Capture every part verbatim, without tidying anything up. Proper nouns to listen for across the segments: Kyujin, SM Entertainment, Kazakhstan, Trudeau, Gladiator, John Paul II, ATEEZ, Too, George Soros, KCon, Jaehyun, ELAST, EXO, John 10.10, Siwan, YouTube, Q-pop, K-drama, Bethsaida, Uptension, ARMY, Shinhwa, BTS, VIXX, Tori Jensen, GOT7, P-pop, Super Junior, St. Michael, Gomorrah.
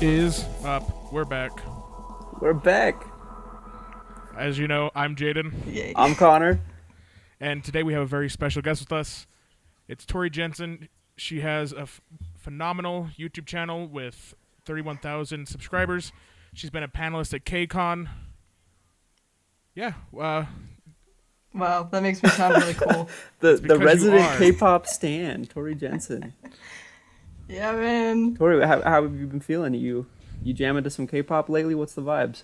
Is up. We're back. We're back. As you know, I'm Jaden. I'm Connor. And today we have a very special guest with us. It's Tori Jensen. She has a f- phenomenal YouTube channel with thirty-one thousand subscribers. She's been a panelist at KCon. Yeah. Uh, wow, that makes me sound really cool. the the resident K-pop stan, Tori Jensen. Yeah, man. Tori, how, how have you been feeling? You you jamming to some K-pop lately? What's the vibes?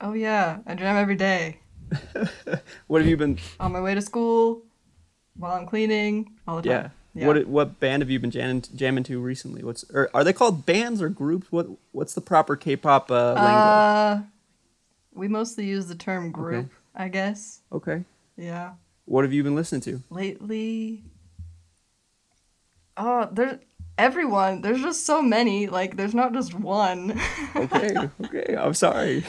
Oh, yeah. I jam every day. What have you been... On my way to school, while I'm cleaning, all the time. Yeah. yeah. What what band have you been jamming, jamming to recently? What's or Are they called bands or groups? What What's the proper K-pop uh, language? Uh, we mostly use the term group, okay. I guess. Okay. Yeah. What have you been listening to? Lately... Oh, there's... Everyone, there's just so many. Like, there's not just one. okay, okay. I'm sorry.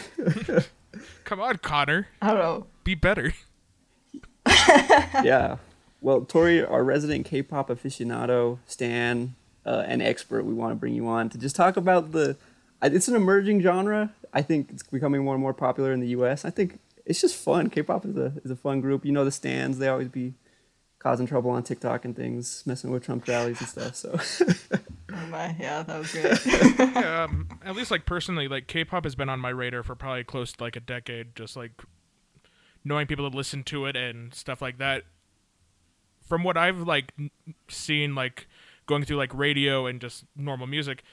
Come on, Connor. I don't know. Be better. yeah. Well, Tori, our resident K-pop aficionado, stan, uh, and expert, we want to bring you on to just talk about the. It's an emerging genre. I think it's becoming more and more popular in the U S. I think it's just fun. K-pop is a is a fun group. You know, the stans, they always be causing trouble on TikTok and things, messing with Trump rallies and stuff, so. oh my, yeah, that was great. yeah, um, at least, like, personally, like, K-pop has been on my radar for probably close to, like, a decade, just, like, knowing people that listen to it and stuff like that. From what I've, like, n- seen, like, going through, like, radio and just normal music,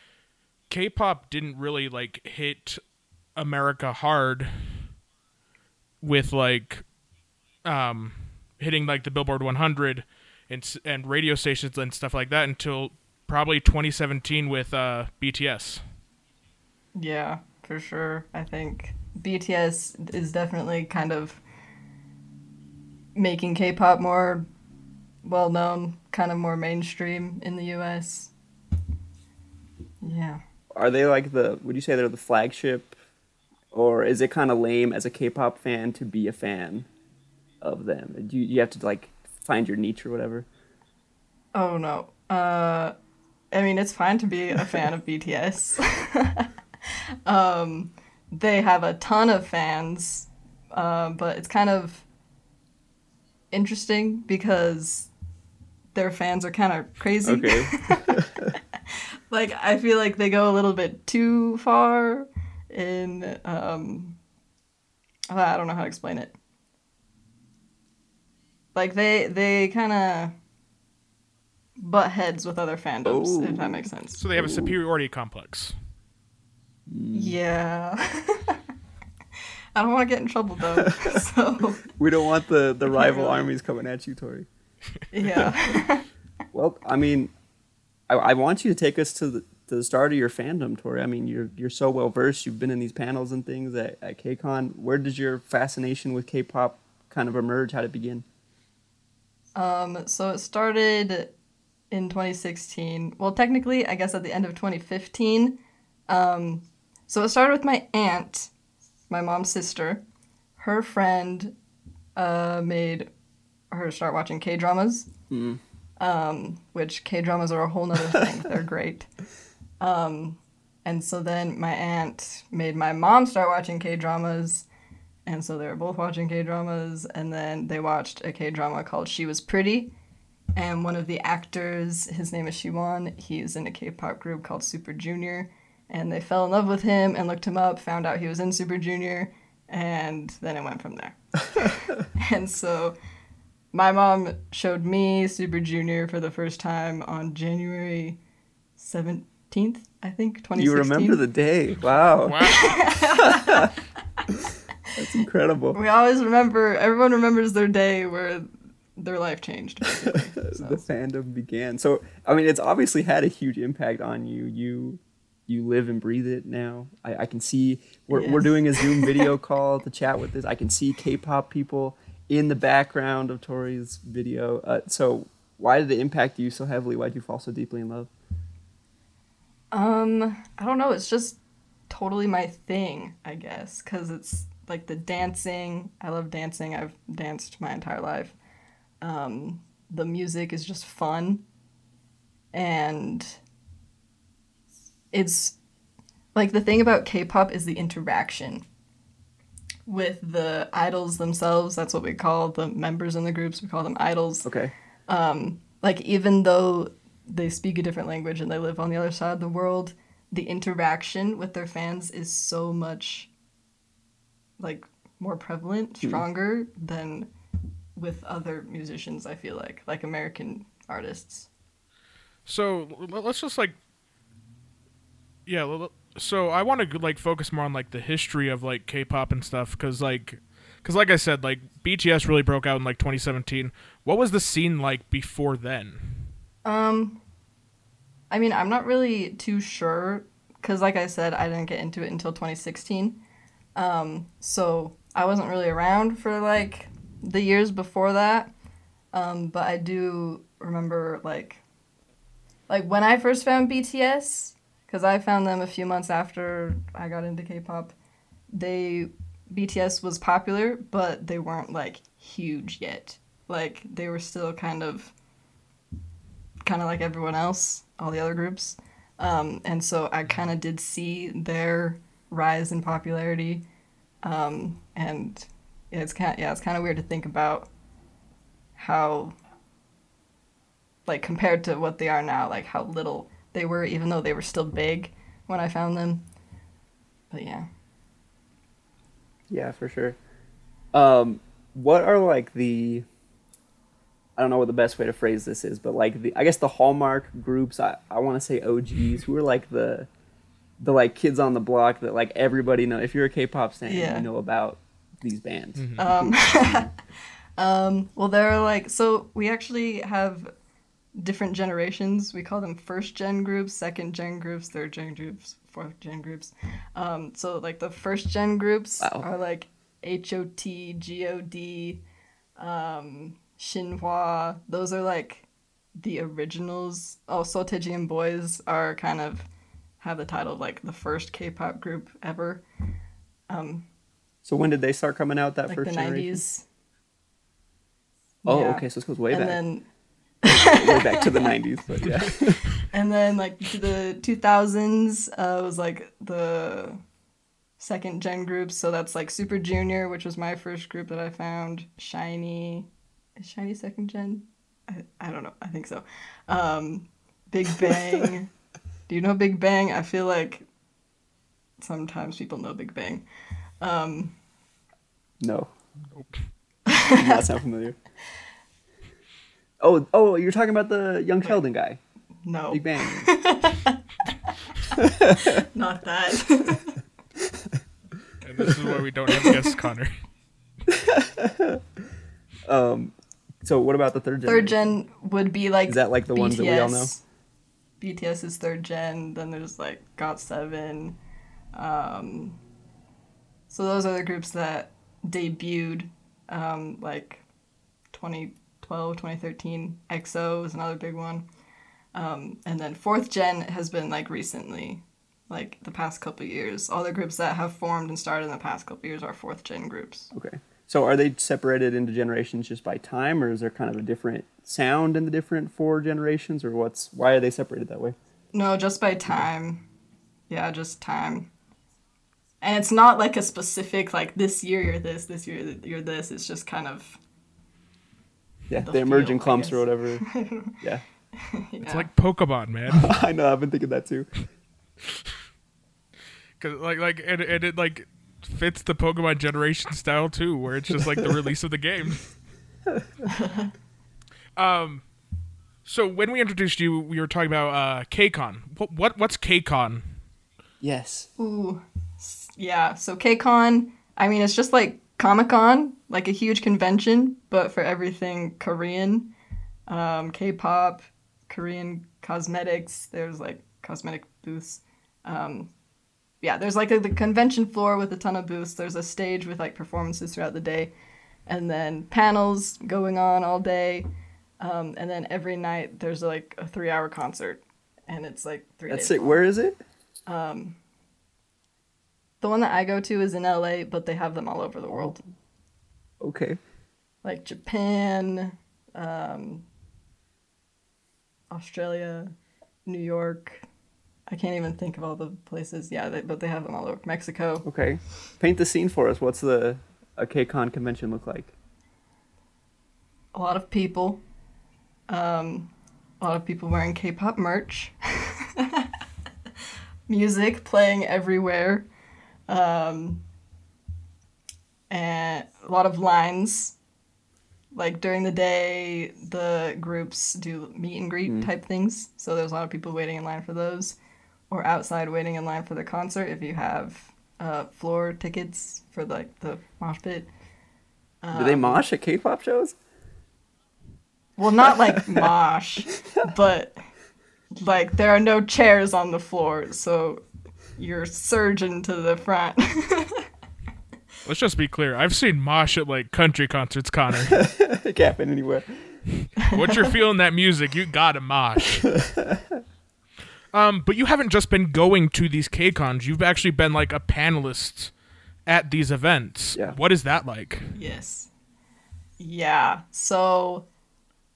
K-pop didn't really, like, hit America hard with, like, um... hitting like the Billboard one hundred and and radio stations and stuff like that until probably twenty seventeen with uh, B T S. Yeah, for sure. I think B T S is definitely kind of making K-pop more well-known, kind of more mainstream in the U S. Yeah. Are they like the, would you say they're the flagship, or is it kind of lame as a K-pop fan to be a fan of them? Do you, you have to like find your niche or whatever? Oh no. Uh, I mean, it's fine to be a fan of B T S. um, they have a ton of fans, uh, but it's kind of interesting because their fans are kind of crazy. Okay. like, I feel like they go a little bit too far in, um, I don't know how to explain it. Like, they they kind of butt heads with other fandoms, Ooh. if that makes sense. So they have Ooh. a superiority complex. Yeah. I don't want to get in trouble, though. so We don't want the, the rival really... armies coming at you, Tori. Yeah. well, I mean, I, I want you to take us to the, to the start of your fandom, Tori. I mean, you're you're so well-versed. You've been in these panels and things at, at KCon. Where does your fascination with K-pop kind of emerge? How did it begin? Um, so it started in twenty sixteen. Well, technically, I guess at the end of twenty fifteen. Um, so it started with my aunt, my mom's sister. Her friend uh, made her start watching K-dramas, mm. um, which K-dramas are a whole nother thing. They're great. Um, and so then my aunt made my mom start watching K-dramas. And so they were both watching K-dramas, and then they watched a K-drama called She Was Pretty, and one of the actors, his name is Siwan, he is in a K-pop group called Super Junior, and they fell in love with him and looked him up, found out he was in Super Junior, and then it went from there. and so my mom showed me Super Junior for the first time on January seventeenth, I think, twenty sixteen. You remember the day. Wow. Wow. That's incredible. We always remember, everyone remembers their day where their life changed. So. the fandom began. So, I mean, it's obviously had a huge impact on you. You you live and breathe it now. I, I can see, we're yes. we're doing a Zoom video call to chat with this. I can see K-pop people in the background of Tori's video. Uh, so, why did it impact you so heavily? Why did you fall so deeply in love? Um, I don't know. It's just totally my thing, I guess, because it's, like the dancing, I love dancing. I've danced my entire life. Um, the music is just fun, and it's Like, the thing about K-pop is the interaction with the idols themselves. That's what we call the members in the groups. We call them idols. Okay. Um, like, even though they speak a different language and they live on the other side of the world, the interaction with their fans is so much, like, more prevalent, stronger mm. than with other musicians, I feel like, like American artists. So, let's just, like, yeah, so I want to, like, focus more on, like, the history of, like, K-pop and stuff, because, like, because, like I said, like, B T S really broke out in, like, twenty seventeen. What was the scene like before then? Um, I mean, I'm not really too sure, because, like I said, I didn't get into it until twenty sixteen, um, so I wasn't really around for, like, the years before that, um, but I do remember, like, like, when I first found B T S... because I found them a few months after I got into K-pop. They, B T S was popular, but they weren't, like, huge yet. Like, they were still kind of, kind of like everyone else, all the other groups. Um, and so I kind of did see their rise in popularity. Um, and it's kind of, yeah, it's kind of weird to think about how, like, compared to what they are now, like, how little they were, even though they were still big when I found them. But yeah. Yeah, for sure. Um, what are, like, the... I don't know what the best way to phrase this is, but, like, the I guess the hallmark groups, I, I want to say O Gs, who are, like, the, the like, kids on the block that, like, everybody knows. If you're a K-pop fan, yeah. you know about these bands. Mm-hmm. Um, um, well, they're, like... So, we actually have... different generations. We call them first gen groups, second gen groups, third gen groups, fourth gen groups. Um, so like the first gen groups wow. are like H O T, G O D, um, Shinhwa. Those are like the originals. Oh, Sotaejian Boys are kind of have the title of like the first K-pop group ever. Um, so when did they start coming out? That like first the generation? nineties. Oh, yeah. Okay. So this goes way and back. Then, way back to the nineties, but yeah. And then like the two thousands uh, was like the second gen groups, so that's like Super Junior, which was my first group that I found. Shiny, is Shiny second gen? I, I don't know. I think so. Um, Big Bang. Do you know Big Bang? I feel like sometimes people know Big Bang. Um, no. Nope. Does not sound familiar. Oh, oh! You're talking about the Young Sheldon guy. No. Big Bang. Not that. And this is why we don't have guests, Connor. um. So what about the third gen? Third gen would be like. Is that like the B T S, ones that we all know? B T S is third gen. Then there's like got seven. Um, so those are the groups that debuted, um, like, twenty. twenty thirteen, E X O is another big one, um, and then fourth gen has been like recently, like the past couple years. All the groups that have formed and started in the past couple years are fourth gen groups. Okay, so are they separated into generations just by time, or is there kind of a different sound in the different four generations, or what's why are they separated that way? No, just by time. Yeah, just time. And it's not like a specific like this year you're this, this year you're this. It's just kind of. Yeah, the, the emerging field, clumps or whatever. Yeah. Yeah. It's like Pokemon, man. I know, I've been thinking that too. Cause like like and, and it like fits the Pokemon generation style too, where it's just like the release of the game. um so when we introduced you, we were talking about uh KCon. What what what's KCon? Yes. Ooh. Yeah, so KCon, I mean it's just like Comic-Con, like a huge convention, but for everything Korean, um, K-pop, Korean cosmetics. There's like cosmetic booths. Um, yeah, there's like a, the convention floor with a ton of booths. There's a stage with like performances throughout the day, and then panels going on all day. Um, and then every night there's like a three-hour concert, and it's like three. That's days it. Long. Where is it? Um, The one that I go to is in L A, but they have them all over the world. Okay. Like Japan, um, Australia, New York, I can't even think of all the places. Yeah, they, but they have them all over Mexico. Okay. Paint the scene for us. What's the a KCon convention look like? A lot of people. Um, a lot of people wearing K-pop merch. Music playing everywhere. Um, and a lot of lines. Like during the day, the groups do meet and greet mm. type things. So there's a lot of people waiting in line for those, or outside waiting in line for the concert if you have uh, floor tickets for like the mosh pit. Um, do they mosh at K-pop shows? Well, not like mosh, but like there are no chairs on the floor, so you're surging to the front. Let's just be clear. I've seen mosh at, like, country concerts, Connor. It can't happen anywhere. Once you're feeling that music, you gotta mosh. um, but you haven't just been going to these KCons. You've actually been, like, a panelist at these events. Yeah. What is that like? Yes. Yeah. So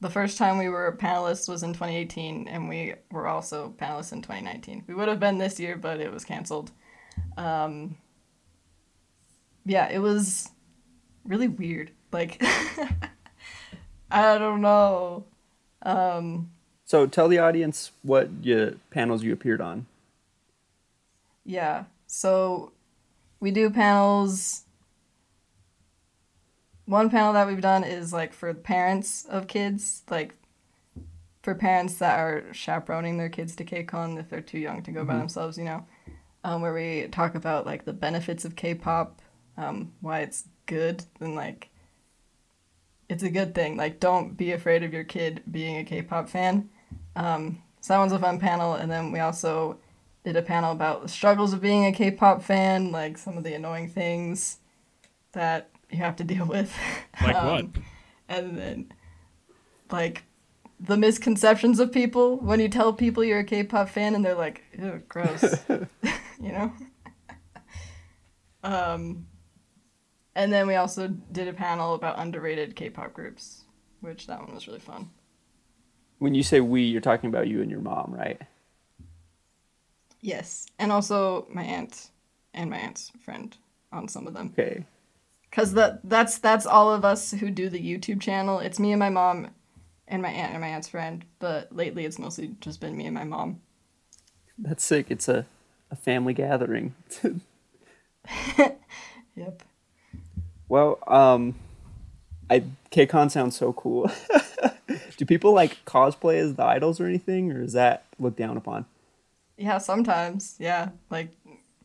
the first time we were panelists was in twenty eighteen, and we were also panelists in twenty nineteen. We would have been this year, but it was canceled. Um... Yeah, it was really weird. Like, I don't know. Um, so tell the audience what you, panels you appeared on. Yeah, so we do panels. One panel that we've done is, like, for parents of kids. Like, for parents that are chaperoning their kids to KCon if they're too young to go mm-hmm. by themselves, you know. Um, where we talk about, like, the benefits of K-pop. Um, why it's good, and like it's a good thing. Like, don't be afraid of your kid being a K-pop fan. Um, so that one's a fun panel, and then we also did a panel about the struggles of being a K-pop fan, like some of the annoying things that you have to deal with. Like um, what? And then like the misconceptions of people when you tell people you're a K-pop fan, and they're like, ew, gross, you know. Um. And then we also did a panel about underrated K-pop groups, which that one was really fun. When you say we, you're talking about you and your mom, right? Yes. And also my aunt and my aunt's friend on some of them. Okay. Because that, that's, that's all of us who do the YouTube channel. It's me and my mom and my aunt and my aunt's friend. But lately it's mostly just been me and my mom. That's sick. It's a, a family gathering. Yep. Well, um, I KCon sounds so cool. Do people like cosplay as the idols or anything, or is that looked down upon? Yeah, sometimes. Yeah, like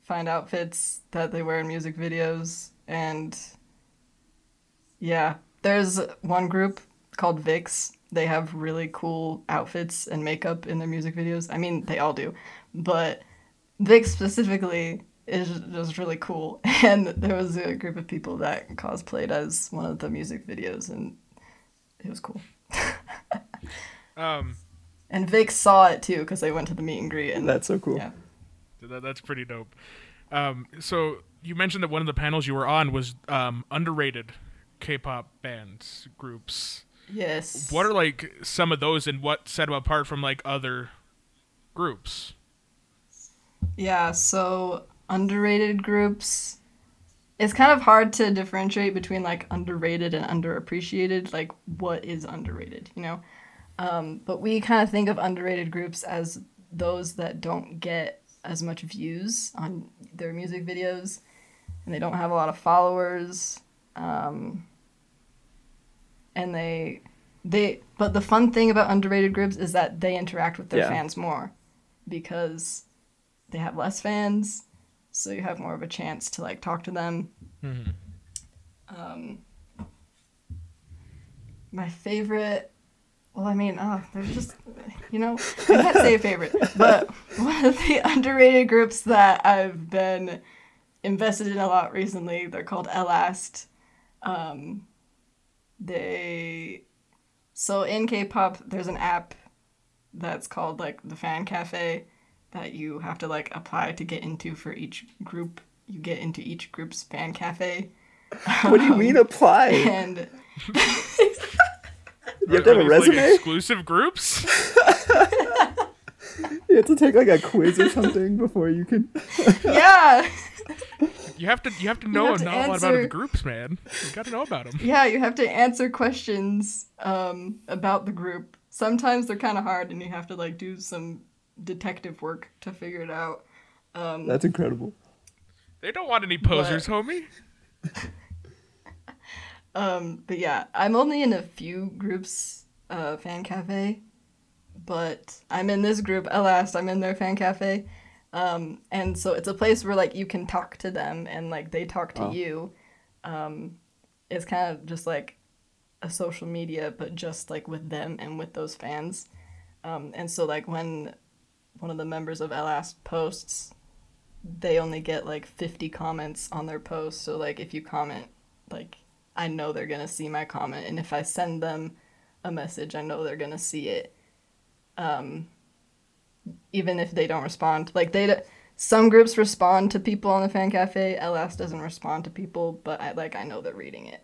find outfits that they wear in music videos, and yeah, there's one group called VIXX. They have really cool outfits and makeup in their music videos. I mean, they all do, but VIXX specifically is just really cool, and there was a group of people that cosplayed as one of the music videos, and it was cool. um, and Vic saw it too because they went to the meet and greet, and that's so cool. Yeah, that, that's pretty dope. Um, so you mentioned that one of the panels you were on was um, underrated K-pop bands groups. Yes. What are like some of those, and what set them apart from like other groups? Yeah. So. Underrated groups, it's kind of hard to differentiate between like underrated and underappreciated, like what is underrated, you know. Um but we kind of think of underrated groups as those that don't get as much views on their music videos, and they don't have a lot of followers, um and they they but the fun thing about underrated groups is that they interact with their yeah. fans more, because they have less fans. So you have more of a chance to like talk to them. Mm-hmm. Um, my favorite, well, I mean, oh, there's just, you know, I can't say a favorite, but one of the underrated groups that I've been invested in a lot recently, they're called ELAST. Um, they, so in K-pop, there's an app that's called like the Fan Cafe, that you have to like apply to get into for each group. You get into each group's fan cafe. What do you um, mean apply? And you have to have a resume. Like exclusive groups. You have to take like a quiz or something before you can. Yeah. You have to you have to know have to a lot about the groups, man. You got to know about them. Yeah, you have to answer questions um, about the group. Sometimes they're kind of hard, and you have to like do some detective work to figure it out. Um, That's incredible. They don't want any posers, but... homie. um, but yeah, I'm only in a few groups, uh, fan cafe. But I'm in this group, ELAST, I'm in their fan cafe. Um, and so it's a place where, like, you can talk to them and, like, they talk to oh. you. Um, it's kind of just, like, a social media, but just, like, with them and with those fans. Um, and so, like, when one of the members of ELAST posts, they only get, like, fifty comments on their post. So, like, if you comment, like, I know they're going to see my comment. And if I send them a message, I know they're going to see it. Um, even if they don't respond, like they, d- some groups respond to people on the fan cafe. ELAST doesn't respond to people, but I like I know they're reading it,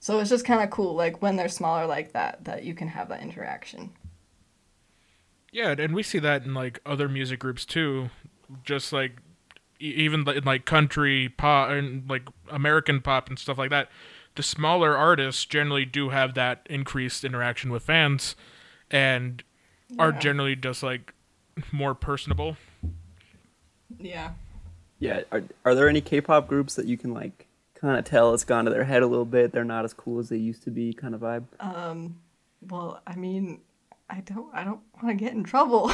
so it's just kind of cool. Like when they're smaller like that, that you can have that interaction. Yeah, and we see that in like other music groups too, just like e- even in like country pop and like American pop and stuff like that. The smaller artists generally do have that increased interaction with fans, and are yeah. generally just like more personable. Yeah. Yeah. Are are there any K-pop groups that you can like kind of tell it's gone to their head a little bit? They're not as cool as they used to be, kind of vibe. Um. Well, I mean, I don't. I don't want to get in trouble.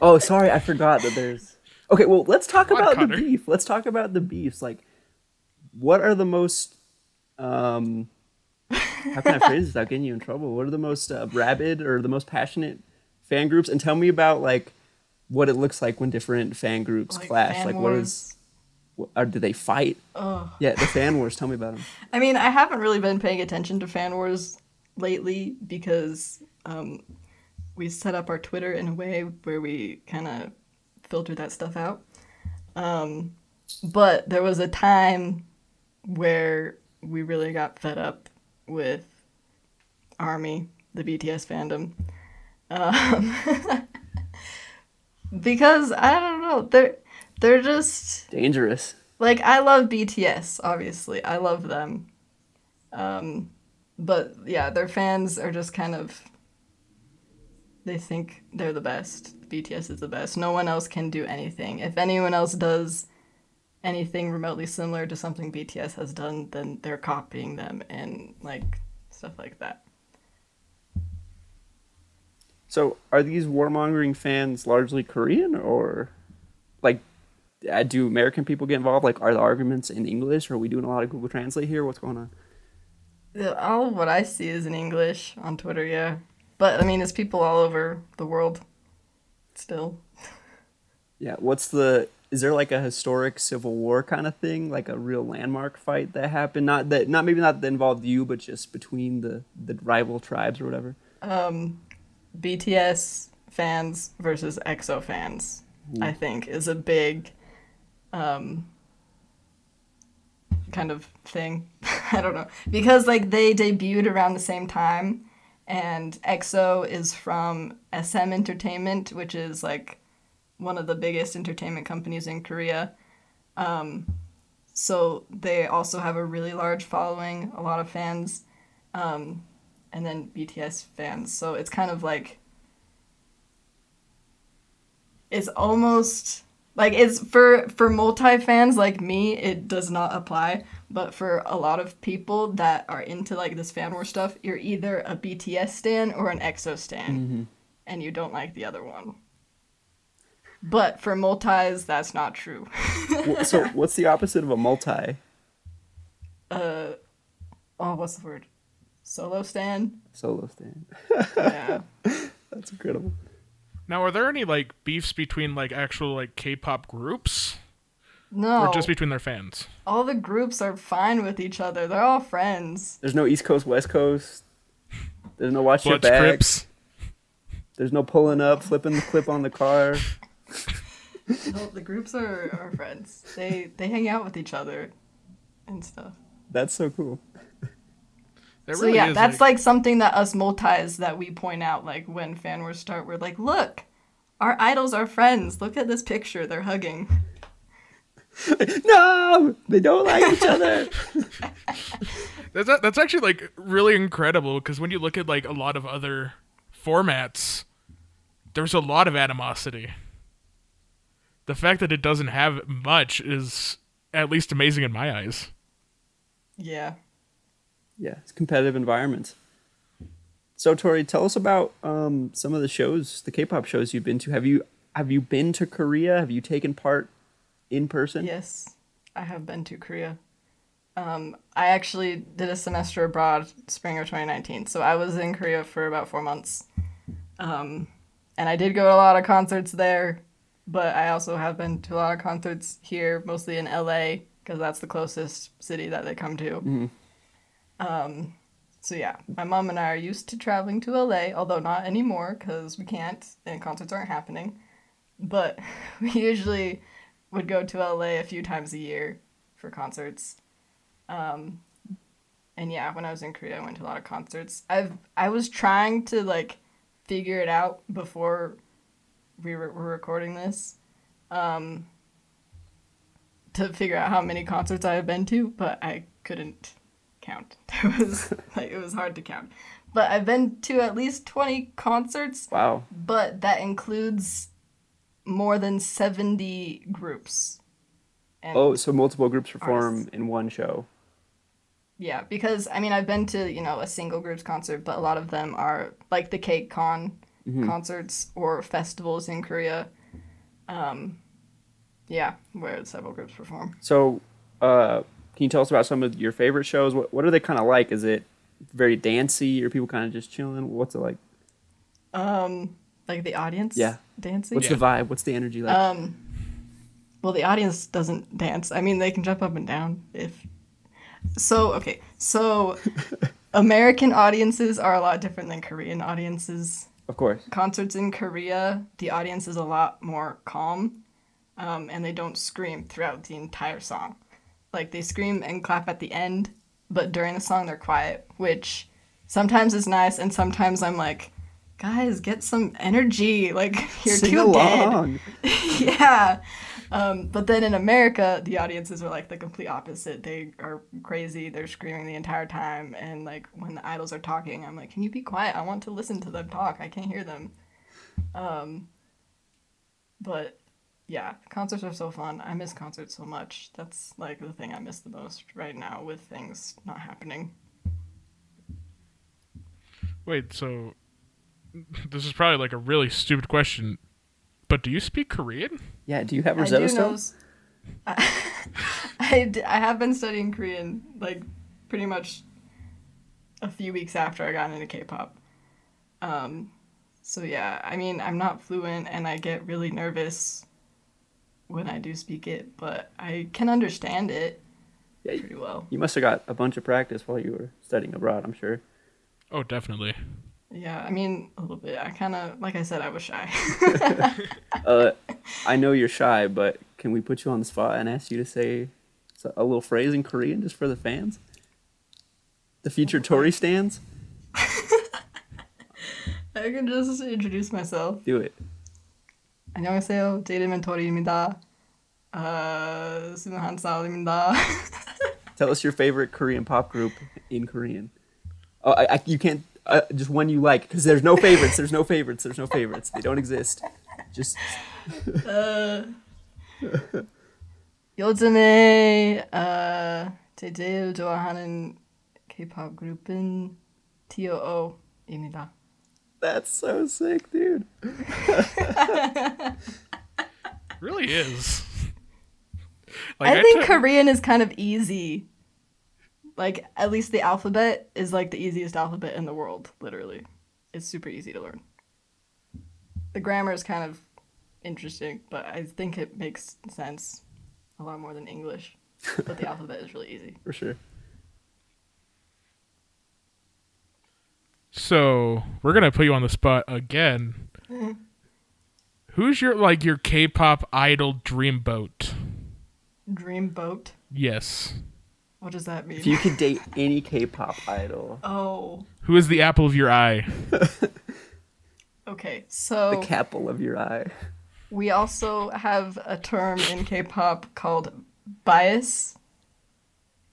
Oh, sorry, I forgot that there's. Okay, well, let's talk Come about on, the beef. Let's talk about the beefs. Like, what are the most um. How can I phrase this without getting you in trouble? What are the most uh, rabid or the most passionate fan groups? And tell me about like what it looks like when different fan groups like clash. Fan like wars. what is, what, or do they fight? Ugh. Yeah, the fan wars. Tell me about them. I mean, I haven't really been paying attention to fan wars lately because um, we set up our Twitter in a way where we kind of filter that stuff out. Um, but there was a time where we really got fed up with ARMY, the B T S fandom. Um, because, I don't know, they're, they're just... dangerous. Like, I love B T S, obviously. I love them. Um, but, yeah, their fans are just kind of... they think they're the best. B T S is the best. No one else can do anything. If anyone else does anything remotely similar to something B T S has done, then they're copying them and like stuff like that. So are these warmongering fans largely Korean, or like do American people get involved? Like are the arguments in English, or are we doing a lot of Google Translate here? What's going on? All of what I see is in English on Twitter, yeah. But I mean, it's people all over the world still. Yeah, what's the... is there like a historic Civil War kind of thing, like a real landmark fight that happened? Not that, not maybe not that involved you, but just between the, the rival tribes or whatever. Um, B T S fans versus EXO fans, ooh, I think, is a big, um, kind of thing. I don't know, because like they debuted around the same time, and EXO is from S M Entertainment, which is like one of the biggest entertainment companies in Korea. Um, so they also have a really large following, a lot of fans, um, and then B T S fans. So it's kind of like, it's almost, like it's for, for multi-fans like me, it does not apply, but for a lot of people that are into like this fan war stuff, you're either a B T S stan or an EXO stan, mm-hmm, and you don't like the other one. But for multis, that's not true. So what's the opposite of a multi? Uh, oh, what's the word? Solo stan? Solo stan. Yeah. That's incredible. Now, are there any, like, beefs between, like, actual, like, K-pop groups? No. Or just between their fans? All the groups are fine with each other. They're all friends. There's no East Coast, West Coast. There's no watch your back. Crips. There's no pulling up, flipping the clip on the car. No, the groups are, are friends. They they hang out with each other and stuff. That's so cool. There so really yeah, is, that's like, like something that us multis that we point out, like when fan wars start, we're like, look, our idols are friends. Look at this picture. They're hugging. No, they don't like each other. that's a, that's actually like really incredible, because when you look at like a lot of other formats, there's a lot of animosity. The fact that it doesn't have much is at least amazing in my eyes. Yeah. Yeah, it's a competitive environment. So Tori, tell us about um, some of the shows, the K-pop shows you've been to. Have you have you been to Korea? Have you taken part in person? Yes, I have been to Korea. Um, I actually did a semester abroad, spring of twenty nineteen. So I was in Korea for about four months. Um, and I did go to a lot of concerts there, but I also have been to a lot of concerts here, mostly in L A, because that's the closest city that they come to. Mm-hmm. Um, so yeah, my mom and I are used to traveling to L A, although not anymore because we can't and concerts aren't happening. But we usually would go to L A a few times a year for concerts. Um, and yeah, when I was in Korea, I went to a lot of concerts. I've, I was trying to like figure it out before we were, were recording this, um, to figure out how many concerts I have been to, but I couldn't count. It was like it was hard to count, but I've been to at least twenty concerts. Wow! But that includes more than seventy groups. And oh, so multiple groups perform artists. In one show. Yeah, because I mean I've been to you know a single group's concert, but a lot of them are like the KCon mm-hmm. concerts or festivals in Korea. Um, yeah, where several groups perform. So, uh. Can you tell us about some of your favorite shows? What what are they kind of like? Is it very dancey? Or people kind of just chilling? What's it like? Um, like the audience? Yeah. Dancing? What's yeah. the vibe? What's the energy like? Um, well, the audience doesn't dance. I mean, they can jump up and down. if. So, okay. So, American audiences are a lot different than Korean audiences. Of course. Concerts in Korea, the audience is a lot more calm. Um, and they don't scream throughout the entire song. Like, they scream and clap at the end, but during the song, they're quiet, which sometimes is nice, and sometimes I'm like, guys, get some energy. Like, you're Sing too along. Dead. Yeah. Um, but then in America, the audiences are, like, the complete opposite. They are crazy. They're screaming the entire time. And, like, when the idols are talking, I'm like, can you be quiet? I want to listen to them talk. I can't hear them. Um, but... yeah, concerts are so fun. I miss concerts so much. That's like the thing I miss the most right now with things not happening. Wait, so this is probably like a really stupid question, but do you speak Korean? Yeah, do you have Rosetta Stones? I, I, d- I have been studying Korean like pretty much a few weeks after I got into K-pop. Um, so yeah, I mean, I'm not fluent and I get really nervous when I do speak it, but I can understand it yeah, pretty well. You must have got a bunch of practice while you were studying abroad, I'm sure. Oh, definitely. Yeah, I mean, a little bit. I kind of, like I said, I was shy. uh, I know you're shy, but can we put you on the spot and ask you to say a little phrase in Korean just for the fans? The future Tori stands? I can just introduce myself. Do it. 안녕하세요. 제 이름은 토리입니다. 어, twenty-one 살입니다. Tell us your favorite Korean pop group in Korean. Oh, I, I, you can't uh, just one you like, because there's no favorites. There's no favorites. There's no favorites. They don't exist. Just. uh, 요즘에 어, 제 제일 좋아하는 K-pop 그룹은 T O O입니다. That's so sick, dude. Really is. Like, I, I think t- Korean is kind of easy. Like, at least the alphabet is like the easiest alphabet in the world, literally. It's super easy to learn. The grammar is kind of interesting, but I think it makes sense a lot more than English. But the alphabet is really easy. For sure. So we're gonna put you on the spot again. Mm-hmm. Who's your like your K-pop idol dream boat? Dream boat? Yes. What does that mean? If you could date any K-pop idol. Oh. Who is the apple of your eye? Okay, so... The capple of your eye. We also have a term in K-pop called bias.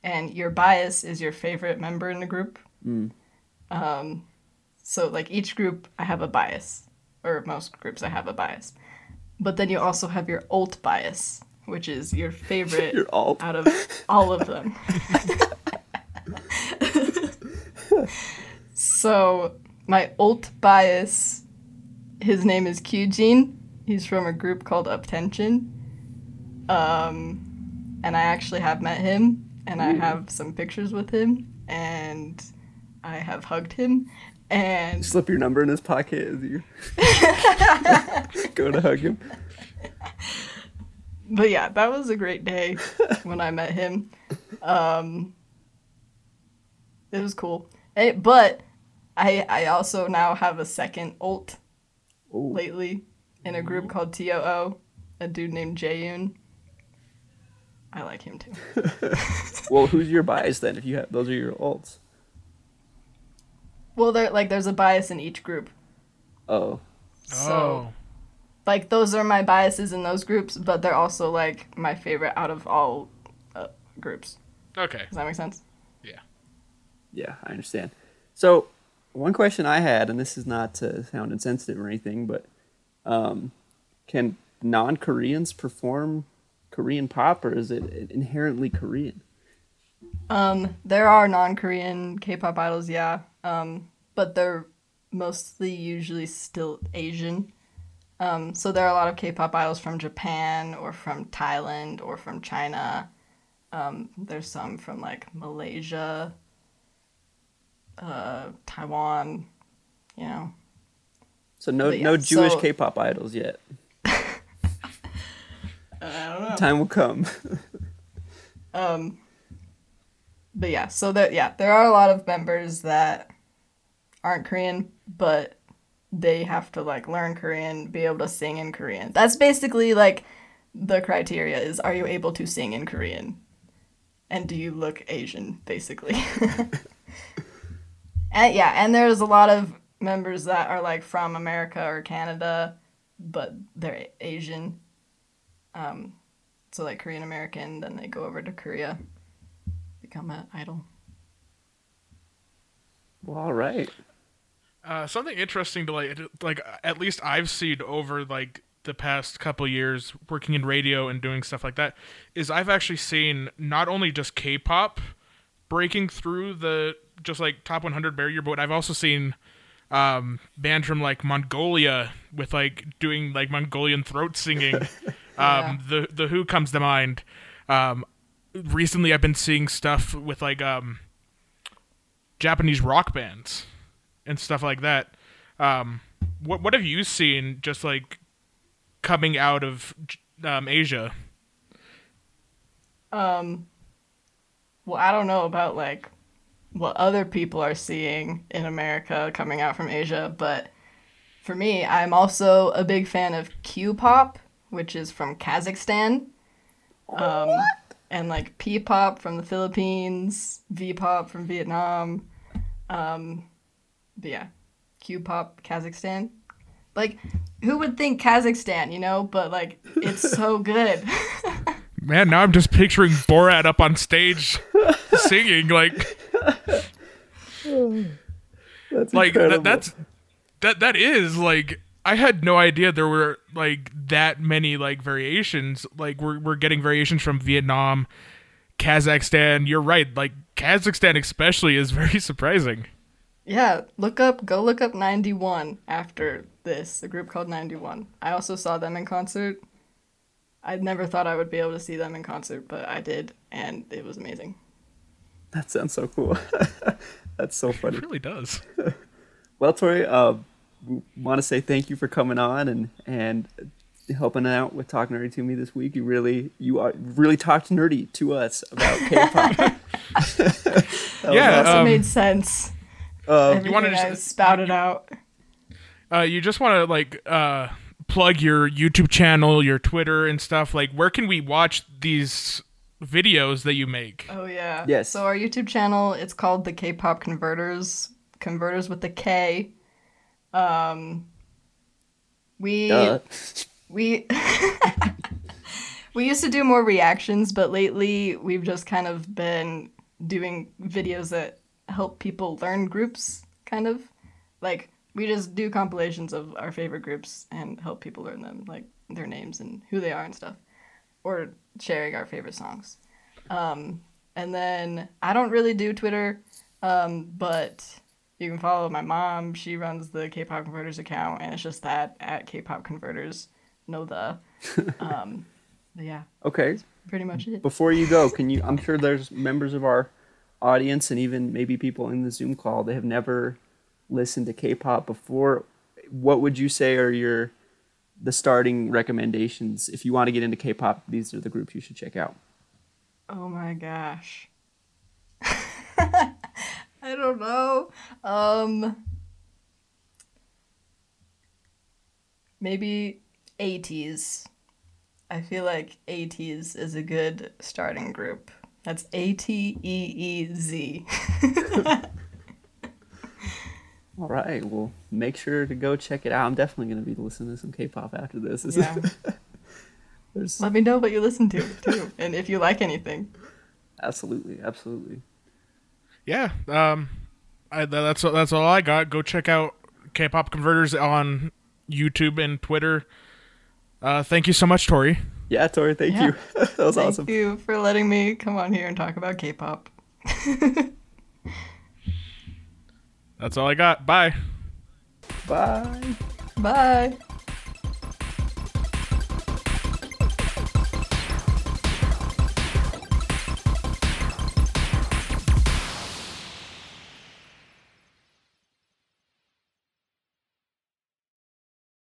And your bias is your favorite member in the group. Mm. Um, so, like, each group, I have a bias. Or most groups, I have a bias. But then you also have your alt bias, which is your favorite your alt. out of all of them. So, my alt bias, his name is Kyujin. He's from a group called Uptension. Um, and I actually have met him, and Ooh. I have some pictures with him, and I have hugged him. And you slip your number in his pocket as you go to hug him. But yeah, that was a great day when I met him. Um, it was cool. It, but I I also now have a second alt Ooh. lately in a group called T O O, a dude named Jaehyun. I like him too. Well, who's your bias then? If you have those are your alts. Well, there like there's a bias in each group. Oh. So. Oh. Like, those are my biases in those groups, but they're also, like, my favorite out of all uh, groups. Okay. Does that make sense? Yeah. Yeah, I understand. So, one question I had, and this is not to sound insensitive or anything, but um, can non-Koreans perform Korean pop, or is it inherently Korean? Um, there are non-Korean K-pop idols, yeah, um, but they're mostly usually still Asian. Um, so there are a lot of K-pop idols from Japan or from Thailand or from China. Um, there's some from like Malaysia, uh, Taiwan, you know. So no yeah, no Jewish so... K-pop idols yet. I don't know. Time will come. um, but yeah, so there yeah there are a lot of members that aren't Korean, but they have to, like, learn Korean, be able to sing in Korean. That's basically, like, the criteria is, are you able to sing in Korean? And do you look Asian, basically? and, yeah, and there's a lot of members that are, like, from America or Canada, but they're Asian. Um, so, like, Korean-American, then they go over to Korea, become an idol. Well, all right. Uh, something interesting to like, like at least I've seen over like the past couple years working in radio and doing stuff like that is I've actually seen not only just K-pop breaking through the just like top one hundred barrier, but I've also seen um, bands from like Mongolia with like doing like Mongolian throat singing. yeah. um, the the Who comes to mind. Um, recently, I've been seeing stuff with like um, Japanese rock bands. And stuff like that. Um, what what have you seen just like coming out of um, Asia? Um, well, I don't know about like what other people are seeing in America coming out from Asia, but for me, I'm also a big fan of Q-pop, which is from Kazakhstan, um, and like P-pop from the Philippines, V-pop from Vietnam. Um, But yeah, Q-pop, Kazakhstan. Like, who would think Kazakhstan, you know? But, like, it's so good. Man, now I'm just picturing Borat up on stage singing, like... That's like, that, that's that that is, like, I had no idea there were, like, that many, like, variations. Like, we're we're getting variations from Vietnam, Kazakhstan. You're right, like, Kazakhstan especially is very surprising. Yeah, look up, go look up ninety-one after this, a group called ninety-one. I also saw them in concert. I never thought I would be able to see them in concert, but I did, and it was amazing. That sounds so cool. That's so funny. It really does. Well, Tori, uh, want to say thank you for coming on and, and helping out with Talk Nerdy to Me this week. You really you are, really talked nerdy to us about K-pop. That yeah, also um, made sense. Uh, you want to just spout it out? Uh, you just want to like uh, plug your YouTube channel, your Twitter, and stuff. Like, where can we watch these videos that you make. Oh, yeah. Yes. So our YouTube channel, it's called the K-pop Converters, Converters with the K. Um, we... Uh. We... We used to do more reactions, but lately we've just kind of been doing videos that help people learn groups, kind of. Like, we just do compilations of our favorite groups and help people learn them, like their names and who they are and stuff, or sharing our favorite songs. Um, and then I don't really do Twitter, um, but you can follow my mom. She runs the K-pop Converters account, and it's just that, at K-pop Converters, no the. Um, Yeah. Okay. That's pretty much it. Before you go, can you? I'm sure there's members of our audience and even maybe people in the Zoom call that have never listened to K-pop before. What would you say are your the starting recommendations if you want to get into K-pop? These are the groups you should check out. Oh my gosh. I don't know. Um. Maybe ATEEZ. I feel like ATEEZ is a good starting group. That's A T E E Z. All right. Well, make sure to go check it out. I'm definitely going to be listening to some K-pop after this. Yeah. Let me know what you listen to, too, and if you like anything. Absolutely. Absolutely. Yeah. Um, I, that's, that's all I got. Go check out K-pop Converters on YouTube and Twitter. Uh, thank you so much, Tori. Yeah, Tori, thank yeah. you. That was thank awesome. Thank you for letting me come on here and talk about K-pop. That's all I got. Bye. Bye. Bye.